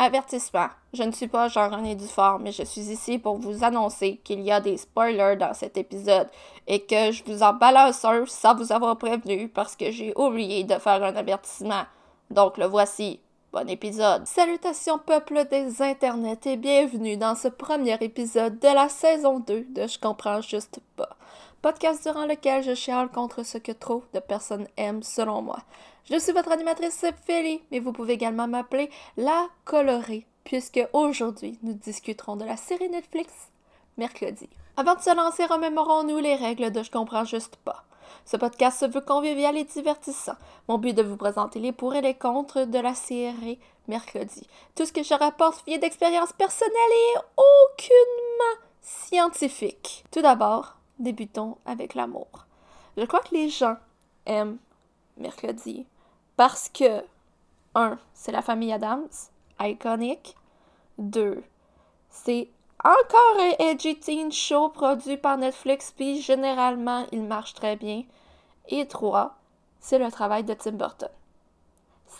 Avertissement, je ne suis pas Jean-René Dufort, mais je suis ici pour vous annoncer qu'il y a des spoilers dans cet épisode et que je vous en balance un sans vous avoir prévenu parce que j'ai oublié de faire un avertissement. Donc le voici. Bon épisode! Salutations peuple des internets et bienvenue dans ce premier épisode de la saison 2 de Je comprends juste pas. Podcast durant lequel je chiale contre ce que trop de personnes aiment selon moi. Je suis votre animatrice Philly, mais vous pouvez également m'appeler La Colorée, puisque aujourd'hui nous discuterons de la série Netflix Mercredi. Avant de se lancer, remémorons-nous les règles de Je comprends juste pas. Ce podcast se veut convivial et divertissant. Mon but est de vous présenter les pour et les contre de la série Mercredi. Tout ce que je rapporte vient d'expériences personnelles et aucunement scientifiques. Tout d'abord, débutons avec l'amour. Je crois que les gens aiment Mercredi parce que 1. C'est la famille Addams, iconique. 2. C'est encore un edgy teen show produit par Netflix, puis généralement, il marche très bien. Et 3. C'est le travail de Tim Burton.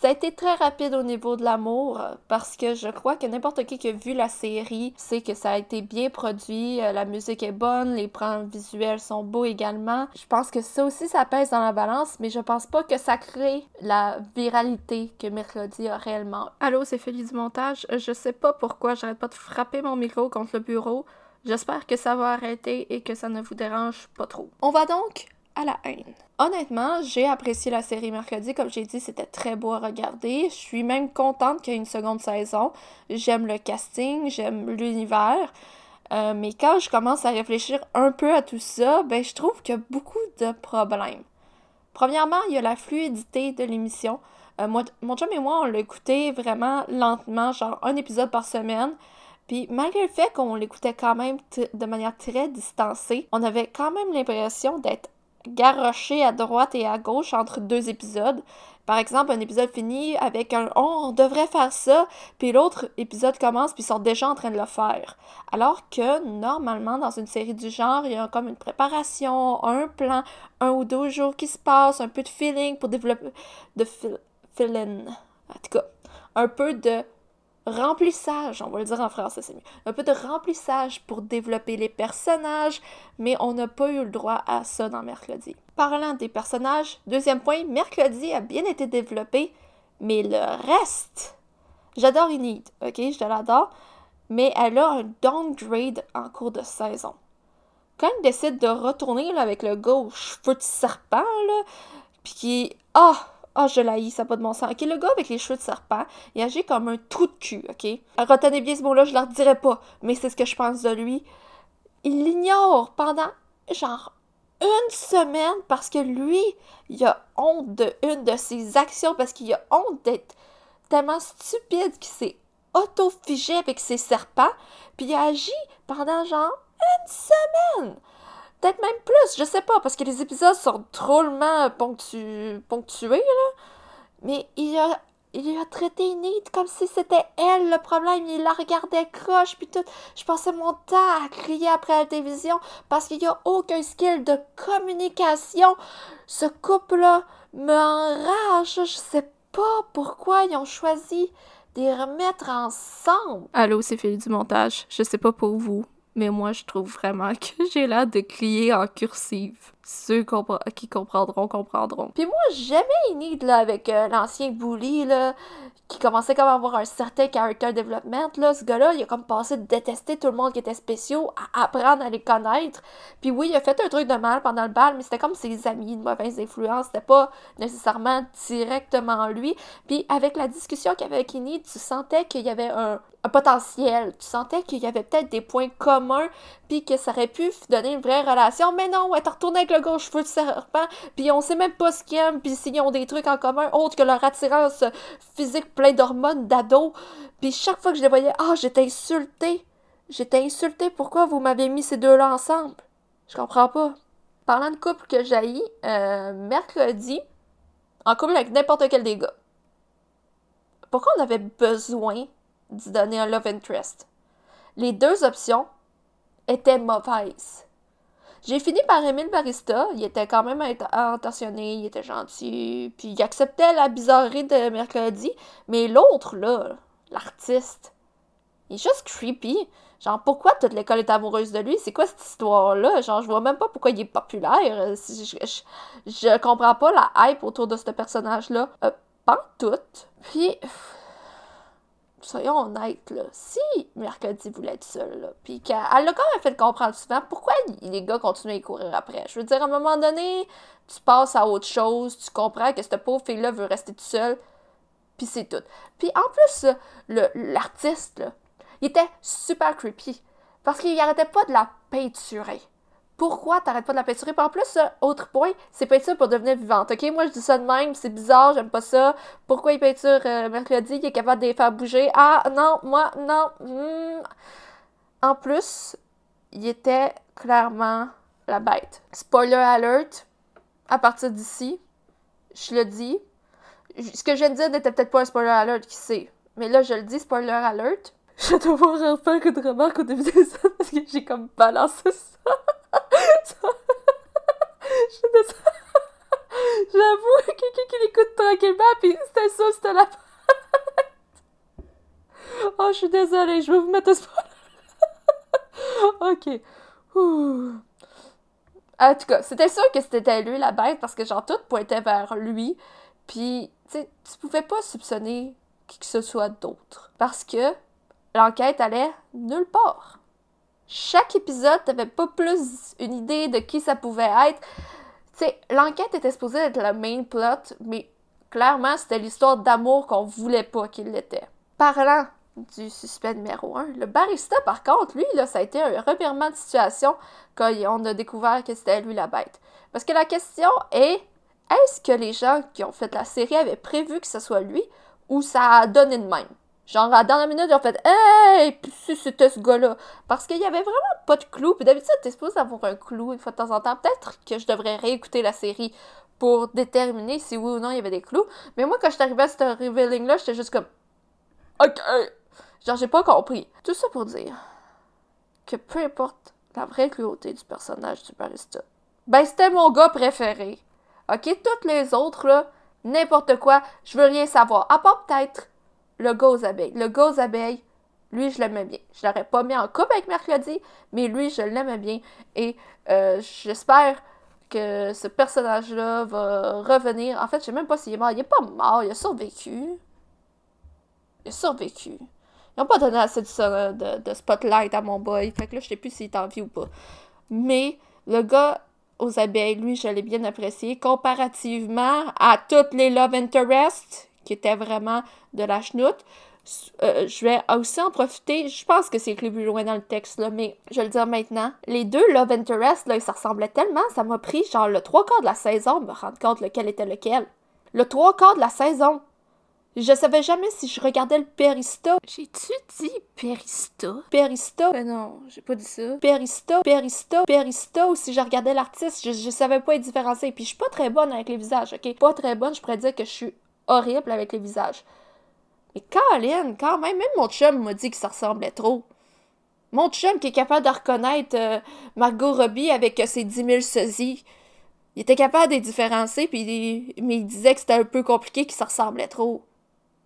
Ça a été très rapide au niveau de l'amour, parce que je crois que n'importe qui a vu la série sait que ça a été bien produit, la musique est bonne, les plans visuels sont beaux également. Je pense que ça aussi, ça pèse dans la balance, mais je pense pas que ça crée la viralité que Mercredi a réellement. Allô, c'est Félicie du montage. Je sais pas pourquoi j'arrête pas de frapper mon micro contre le bureau. J'espère que ça va arrêter et que ça ne vous dérange pas trop. On va donc à la haine. Honnêtement, j'ai apprécié la série Mercredi. Comme j'ai dit, c'était très beau à regarder. Je suis même contente qu'il y ait une seconde saison. J'aime le casting, j'aime l'univers. Mais quand je commence à réfléchir un peu à tout ça, ben je trouve qu'il y a beaucoup de problèmes. Premièrement, il y a la fluidité de l'émission. Mon chum et moi, on l'écoutait vraiment lentement, genre un épisode par semaine. Puis malgré le fait qu'on l'écoutait quand même de manière très distancée, on avait quand même l'impression d'être garroché à droite et à gauche entre deux épisodes. Par exemple, un épisode finit avec un « on devrait faire ça », puis l'autre épisode commence, puis ils sont déjà en train de le faire. Alors que, normalement, dans une série du genre, il y a comme une préparation, un plan, 1 ou 2 jours qui se passent, un peu de feeling pour développer... de feeling. En tout cas, un peu de remplissage, on va le dire en français, c'est mieux. Un peu de remplissage pour développer les personnages, mais on n'a pas eu le droit à ça dans Mercredi. Parlant des personnages, deuxième point, Mercredi a bien été développé, mais le reste... J'adore Enid, ok, je l'adore, mais elle a un downgrade en cours de saison. Quand elle décide de retourner là, avec le gars aux cheveux de serpent, là, pis qui... je la hais, ça n'a pas de bon sens. Ok, le gars avec les cheveux de serpent, il agit comme un trou de cul, ok? Retenez bien ce mot-là, je ne le redirai pas, mais c'est ce que je pense de lui. Il l'ignore pendant, genre, 1 semaine parce que lui, il a honte de une de ses actions, parce qu'il a honte d'être tellement stupide qu'il s'est auto-figé avec ses serpents, puis il agit pendant, genre, 1 semaine! Peut-être même plus, je sais pas, parce que les épisodes sont drôlement ponctués, là. Mais il a traité Enid comme si c'était elle le problème. Il la regardait croche, puis tout. Je passais mon temps à crier après la télévision parce qu'il y a aucun skill de communication. Ce couple-là me enrage. Je sais pas pourquoi ils ont choisi de les remettre ensemble. Allô, c'est Philly du montage. Je sais pas pour vous, mais moi, je trouve vraiment que j'ai l'air de crier en cursive. Ceux qui comprendront, comprendront. Puis moi, j'aimais Enid, là, avec l'ancien bully, là, qui commençait comme à avoir un certain character development, là. Ce gars-là, il a comme passé de détester tout le monde qui était spéciaux à apprendre à les connaître. Puis oui, il a fait un truc de mal pendant le bal, mais c'était comme ses amis, de mauvaise influence. C'était pas nécessairement directement lui. Puis avec la discussion qu'il y avait avec Enid, tu sentais qu'il y avait un potentiel. Tu sentais qu'il y avait peut-être des points communs, puis que ça aurait pu donner une vraie relation. Mais non, elle est retournée avec le gars aux cheveux de serpent, puis on sait même pas ce qu'ils aiment, puis s'ils ont des trucs en commun autre que leur attirance physique pleine d'hormones d'ado. Puis chaque fois que je les voyais, j'étais insultée. J'étais insultée. Pourquoi vous m'avez mis ces deux-là ensemble? Je comprends pas. Parlant de couple que j'haïs, Mercredi, en couple avec n'importe quel des gars. Pourquoi on avait besoin d'y donner un love interest? Les deux options étaient mauvaises. J'ai fini par aimer le barista. Il était quand même intentionné, il était gentil, puis il acceptait la bizarrerie de Mercredi. Mais l'autre, là, l'artiste. Il est juste creepy. Genre, pourquoi toute l'école est amoureuse de lui? C'est quoi cette histoire-là? Genre, je vois même pas pourquoi il est populaire. Je comprends pas la hype autour de ce personnage-là. Pas tout. Puis, soyons honnêtes, là. Si Mercredi voulait être seule, là, puis qu'elle l'a quand même fait comprendre souvent, pourquoi les gars continuent à y courir après? Je veux dire, à un moment donné, tu passes à autre chose, tu comprends que cette pauvre fille-là veut rester toute seule, puis c'est tout. Puis en plus, l'artiste, là, il était super creepy, parce qu'il arrêtait pas de la peinturer. Pourquoi t'arrêtes pas de la peinturer? Puis en plus, autre point, c'est peinture pour devenir vivante, ok? Moi, je dis ça de même, c'est bizarre, j'aime pas ça. Pourquoi il peinture Mercredi? Il est capable de les faire bouger. Ah, non, moi, non. En plus, il était clairement la bête. Spoiler alert, à partir d'ici, je le dis. Ce que je viens de dire n'était peut-être pas un spoiler alert, qui sait. Mais là, je le dis, spoiler alert. Je vais devoir refaire une remarque au début de ça parce que j'ai comme balancé ça. J'avoue, quelqu'un qui l'écoute tranquillement, puis c'était ça, c'était la oh, je suis désolée, je vais vous mettre au sport. Ok. Ouh. En tout cas, c'était sûr que c'était lui, la bête, parce que genre, tout pointait vers lui, puis, tu sais, tu pouvais pas soupçonner qui que ce soit d'autre, parce que l'enquête allait nulle part. Chaque épisode, t'avais pas plus une idée de qui ça pouvait être. Tu sais, l'enquête était supposée être le main plot, mais clairement, c'était l'histoire d'amour qu'on voulait pas qu'il l'était. Parlant du suspect numéro 1, le barista, par contre, lui, là, ça a été un revirement de situation quand on a découvert que c'était lui la bête. Parce que la question est, est-ce que les gens qui ont fait la série avaient prévu que ce soit lui, ou ça a donné de même? Genre, à la dernière minute, ils ont fait « Hey! » Puis c'était ce gars-là. Parce qu'il y avait vraiment pas de clou. Puis d'habitude, t'es supposé avoir un clou une fois de temps en temps. Peut-être que je devrais réécouter la série pour déterminer si oui ou non il y avait des clous. Mais moi, quand je suis arrivée à ce revealing-là, j'étais juste comme « Ok! » Genre, j'ai pas compris. Tout ça pour dire que peu importe la vraie cruauté du personnage du barista, ben c'était mon gars préféré. Ok? Toutes les autres, là, n'importe quoi, je veux rien savoir. À part peut-être le gars aux abeilles. Le gars aux abeilles, lui, je l'aimais bien. Je l'aurais pas mis en couple avec Mercredi, mais lui, je l'aimais bien. Et j'espère que ce personnage-là va revenir. En fait, je sais même pas s'il est mort. Il est pas mort, il a survécu. Ils ont pas donné assez de spotlight à mon boy. Fait que là, je sais plus s'il est en vie ou pas. Mais le gars aux abeilles, lui, je l'ai bien apprécié. Comparativement à toutes les love interests qui était vraiment de la chenoute. Je vais aussi en profiter, je pense que c'est écrit plus loin dans le texte, là, mais je vais le dire maintenant. Les deux love interest, là, ça ressemblait tellement, ça m'a pris genre le 3/4 de la saison, me rendre compte lequel était lequel. Le 3/4 de la saison! Je savais jamais si je regardais le Perista. J'ai-tu dit Perista? Mais non, j'ai pas dit ça. Perista, ou si je regardais l'artiste, je savais pas les différencier. Puis je suis pas très bonne avec les visages, ok? Pas très bonne, je pourrais dire que je suis horrible avec les visages. Mais quand même mon chum m'a dit que ça ressemblait trop. Mon chum qui est capable de reconnaître Margot Robbie avec ses 10 000 sosies, il était capable de les différencier, puis mais il disait que c'était un peu compliqué, que ça ressemblait trop.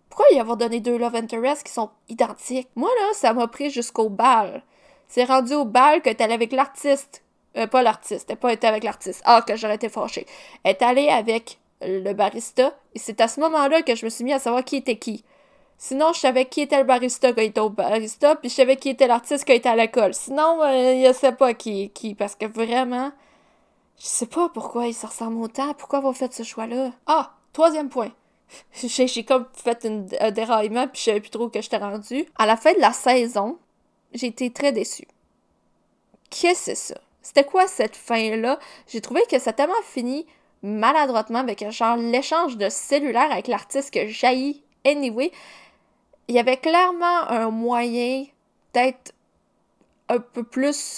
Pourquoi y avoir donné deux love interests qui sont identiques? Moi, là, ça m'a pris jusqu'au bal. C'est rendu au bal que t'allais avec l'artiste. Elle n'a pas été avec l'artiste. Ah, que j'aurais été fâchée. Elle est allée avec le barista, et c'est à ce moment-là que je me suis mis à savoir qui était qui. Sinon, je savais qui était le barista quand il était au barista, puis je savais qui était l'artiste quand il était à l'école. Sinon, je ne sais pas qui est qui, parce que vraiment, je sais pas pourquoi ils se ressemblent autant, pourquoi avoir fait ce choix-là. Ah, troisième point. J'ai comme fait un déraillement, puis je savais plus trop où que j'étais rendue. À la fin de la saison, j'ai été très déçue. Qu'est-ce que c'est ça? C'était quoi cette fin-là? J'ai trouvé que ça a tellement fini maladroitement avec genre l'échange de cellulaire avec l'artiste que j'haïs. Anyway, il y avait clairement un moyen d'être un peu plus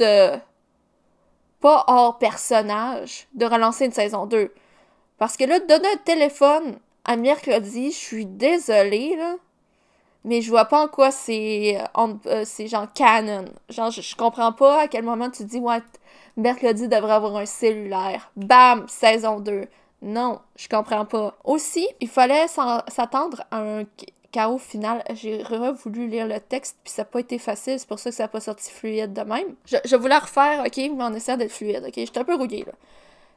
pas hors personnage, de relancer une saison 2. Parce que là, donner un téléphone à Mercredi, je suis désolée, là, mais je vois pas en quoi c'est genre canon. Genre, je comprends pas à quel moment tu dis « What? » Mercredi devrait avoir un cellulaire. Bam! Saison 2. Non, je comprends pas. Aussi, il fallait s'attendre à un chaos final. J'ai voulu lire le texte, puis ça n'a pas été facile, c'est pour ça que ça n'a pas sorti fluide de même. Je voulais refaire, ok, mais en essayant d'être fluide, ok, j'étais un peu rouillée, là.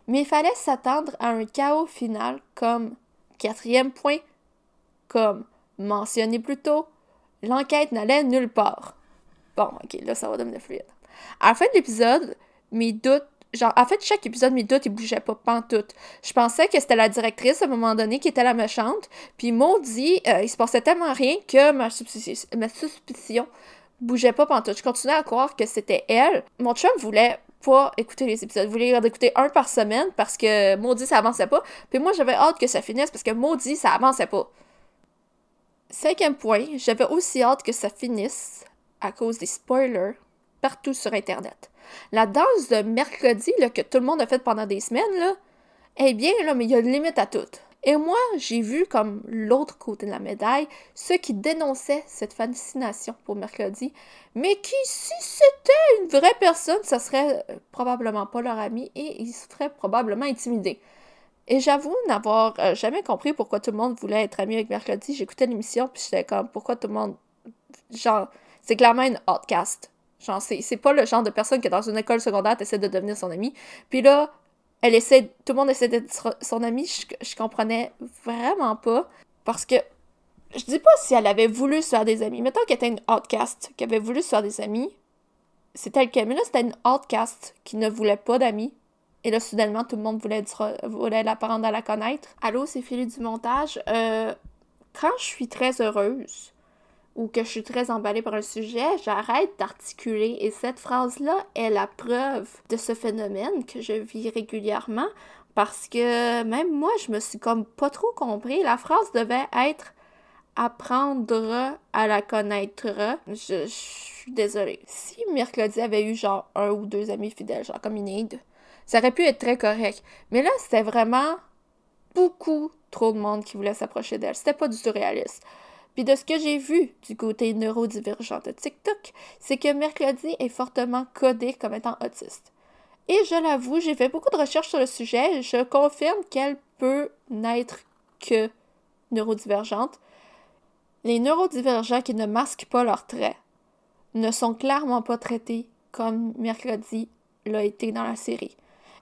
Mais il fallait s'attendre à un chaos final comme quatrième point, comme mentionné plus tôt, l'enquête n'allait nulle part. Bon, ok, là, ça va devenir fluide. À la fin de l'épisode, mes doutes, chaque épisode, mes doutes, ils bougeaient pas pantoute. Je pensais que c'était la directrice, à un moment donné, qui était la méchante, puis maudit, il se passait tellement rien que ma suspicion bougeait pas pantoute. Je continuais à croire que c'était elle. Mon chum voulait pas écouter les épisodes, voulait en écouter un par semaine, parce que maudit, ça avançait pas, puis moi, j'avais hâte que ça finisse, parce que maudit, ça avançait pas. Cinquième point, j'avais aussi hâte que ça finisse, à cause des spoilers, partout sur Internet. La danse de mercredi, là, que tout le monde a faite pendant des semaines, là, eh bien, là, mais il y a une limite à tout. Et moi, j'ai vu, comme l'autre côté de la médaille, ceux qui dénonçaient cette fascination pour mercredi, mais qui, si c'était une vraie personne, ça serait probablement pas leur ami et ils seraient probablement intimidés. Et j'avoue n'avoir jamais compris pourquoi tout le monde voulait être ami avec mercredi. J'écoutais l'émission, puis j'étais comme, pourquoi tout le monde... Genre, c'est clairement une outcast. Genre, c'est pas le genre de personne que dans une école secondaire, t'essaies de devenir son amie. Puis là, tout le monde essaie d'être son amie. Je comprenais vraiment pas. Parce que, je dis pas si elle avait voulu se faire des amis. Mettons qu'elle était une outcast, qu'elle avait voulu se faire des amis. C'était le cas. Mais là, c'était une outcast qui ne voulait pas d'amis. Et là, soudainement, tout le monde voulait l'apprendre à la connaître. Allô, c'est Philly du montage. Quand je suis très heureuse... ou que je suis très emballée par un sujet, j'arrête d'articuler. Et cette phrase-là est la preuve de ce phénomène que je vis régulièrement, parce que même moi, je me suis comme pas trop compris. La phrase devait être « apprendre à la connaître ». Je suis désolée. Si mercredi avait eu genre un ou deux amis fidèles, genre comme Enid, ça aurait pu être très correct. Mais là, c'était vraiment beaucoup trop de monde qui voulait s'approcher d'elle. C'était pas du tout réaliste. Puis de ce que j'ai vu du côté neurodivergent de TikTok, c'est que mercredi est fortement codé comme étant autiste. Et je l'avoue, j'ai fait beaucoup de recherches sur le sujet, et je confirme qu'elle peut n'être que neurodivergente. Les neurodivergents qui ne masquent pas leurs traits ne sont clairement pas traités comme mercredi l'a été dans la série.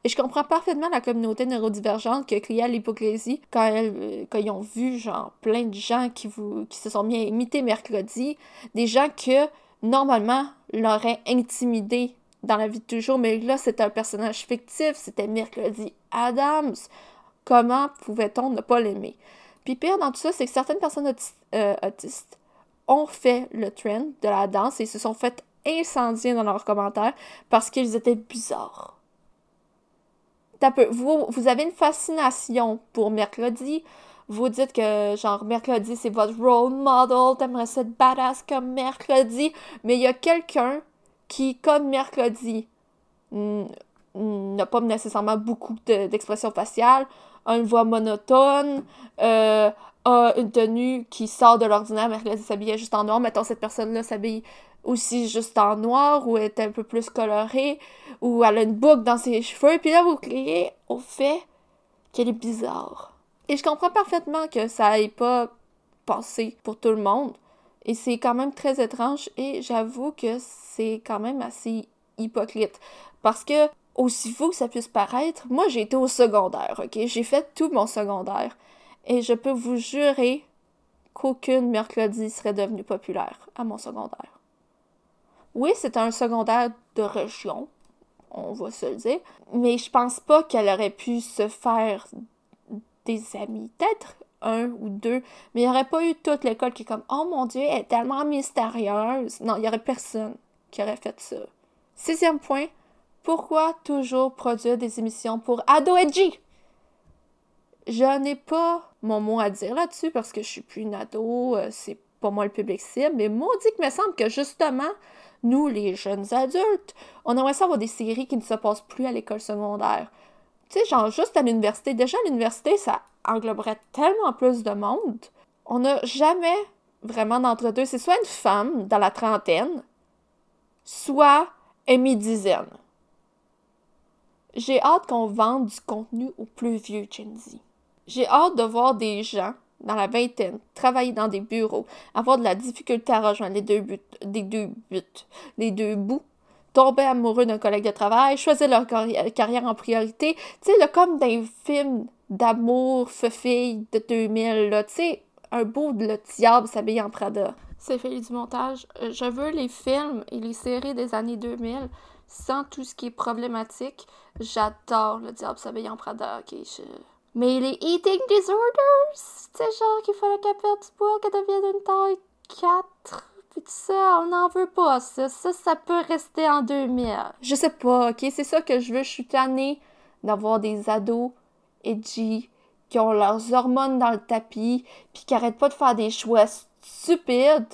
Et je comprends parfaitement la communauté neurodivergente qui a crié à l'hypocrisie quand ils ont vu genre plein de gens qui se sont mis à imiter mercredi, des gens que normalement l'auraient intimidé dans la vie de toujours, mais là c'était un personnage fictif, c'était mercredi Addams. Comment pouvait-on ne pas l'aimer? Puis pire dans tout ça, c'est que certaines personnes autistes ont fait le trend de la danse et se sont fait incendier dans leurs commentaires parce qu'ils étaient bizarres. Vous avez une fascination pour mercredi, vous dites que genre mercredi c'est votre role model, t'aimerais ça être badass comme mercredi, mais il y a quelqu'un qui, comme mercredi, n'a pas nécessairement beaucoup d'expression faciale, a une voix monotone, a une tenue qui sort de l'ordinaire, mercredi s'habillait juste en noir, mettons cette personne-là s'habille aussi juste en noir, ou est un peu plus colorée, ou elle a une boucle dans ses cheveux, puis là, vous criez au fait qu'elle est bizarre. Et je comprends parfaitement que ça n'aille pas passer pour tout le monde, et c'est quand même très étrange, et j'avoue que c'est quand même assez hypocrite, parce que, aussi fou que ça puisse paraître, moi, j'ai été au secondaire, ok? J'ai fait tout mon secondaire, et je peux vous jurer qu'aucune mercredi serait devenue populaire à mon secondaire. Oui, c'était un secondaire de région, on va se le dire, mais je pense pas qu'elle aurait pu se faire des amis, peut-être un ou deux, mais il n'y aurait pas eu toute l'école qui est comme « Oh mon Dieu, elle est tellement mystérieuse! » Non, il n'y aurait personne qui aurait fait ça. Sixième point, pourquoi toujours produire des émissions pour ados edgy? Je n'ai pas mon mot à dire là-dessus parce que je suis plus une ado, c'est pas moi le public cible, mais maudit que me semble que justement... Nous, les jeunes adultes, on aimerait ça avoir des séries qui ne se passent plus à l'école secondaire. Tu sais, genre juste à l'université. Déjà, à l'université, ça engloberait tellement plus de monde. On n'a jamais vraiment d'entre-deux. C'est soit une femme dans la trentaine, soit une mi-dizaine. J'ai hâte qu'on vende du contenu aux plus vieux, Gen Z. J'ai hâte de voir des gens dans la vingtaine, travailler dans des bureaux, avoir de la difficulté à rejoindre les deux bouts, tomber amoureux d'un collègue de travail, choisir leur carrière en priorité. Tu sais, là, comme dans les films d'amour, feu-fille de 2000, là, tu sais, un beau « Le Diable s'habille en Prada ». C'est Félicie du montage. Je veux les films et les séries des années 2000 sans tout ce qui est problématique. J'adore « Le Diable s'habille en Prada ». Okay, mais les eating disorders, c'est genre qu'il fallait qu'elle perde du poids, qu'elle devienne une taille 4, puis tout ça, on n'en veut pas, ça peut rester en 2000. Je sais pas, ok, c'est ça que je veux, je suis tannée d'avoir des ados edgy qui ont leurs hormones dans le tapis, puis qui arrêtent pas de faire des choix stupides.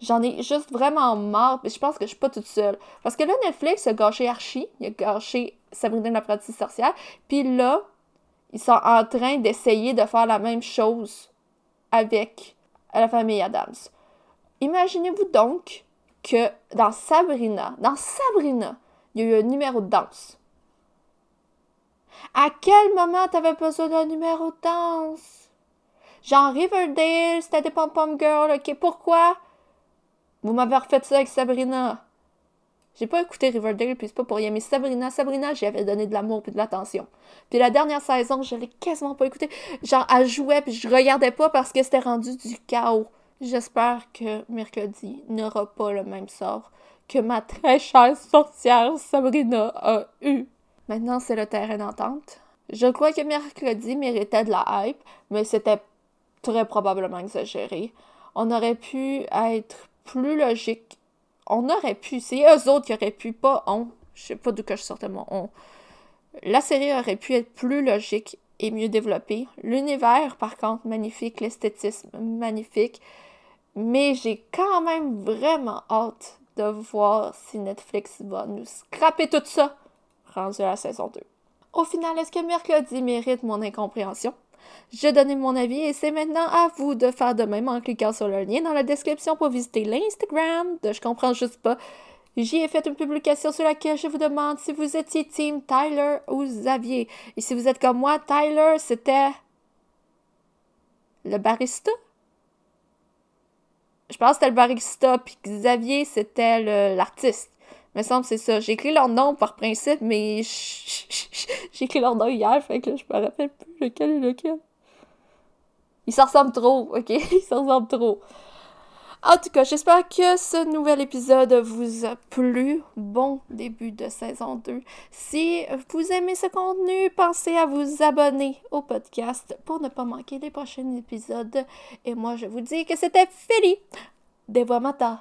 J'en ai juste vraiment marre, mais je pense que je suis pas toute seule. Parce que là, Netflix a gâché Archie, il a gâché Sabrina l'apprentie sorcière, puis là, ils sont en train d'essayer de faire la même chose avec la famille Addams. Imaginez-vous donc que dans Sabrina, il y a eu un numéro de danse. À quel moment t'avais besoin d'un numéro de danse? Genre Riverdale, c'était des pom-pom girls, ok, pourquoi? Vous m'avez refait ça avec Sabrina. J'ai pas écouté Riverdale, puis c'est pas pour rien, mais Sabrina, j'y avais donné de l'amour puis de l'attention. Puis la dernière saison, je l'ai quasiment pas écoutée. Genre, elle jouait, puis je regardais pas parce que c'était rendu du chaos. J'espère que Mercredi n'aura pas le même sort que ma très chère sorcière Sabrina a eu. Maintenant, c'est le terrain d'entente. Je crois que Mercredi méritait de la hype, mais c'était très probablement exagéré. On aurait pu être plus logique. On aurait pu, c'est eux autres qui auraient pu, pas on. Je sais pas d'où que je sortais mon on. La série aurait pu être plus logique et mieux développée. L'univers, par contre, magnifique, l'esthétisme, magnifique. Mais j'ai quand même vraiment hâte de voir si Netflix va nous scraper tout ça, rendu à la saison 2. Au final, est-ce que Mercredi mérite mon incompréhension? J'ai donné mon avis et c'est maintenant à vous de faire de même en cliquant sur le lien dans la description pour visiter l'Instagram de Je comprends juste pas. J'y ai fait une publication sur laquelle je vous demande si vous étiez team Tyler ou Xavier. Et si vous êtes comme moi, Tyler, c'était le barista? Je pense que c'était le barista, puis Xavier, c'était l'artiste. Il me semble que c'est ça. J'ai écrit leur nom par principe, mais j'ai écrit leur nom hier, fait que là, je me rappelle plus lequel est lequel. Ils s'en ressemblent trop, ok? Ils s'en ressemblent trop. En tout cas, j'espère que ce nouvel épisode vous a plu. Bon début de saison 2. Si vous aimez ce contenu, pensez à vous abonner au podcast pour ne pas manquer les prochains épisodes. Et moi, je vous dis que c'était Philly. Des Voix Matins.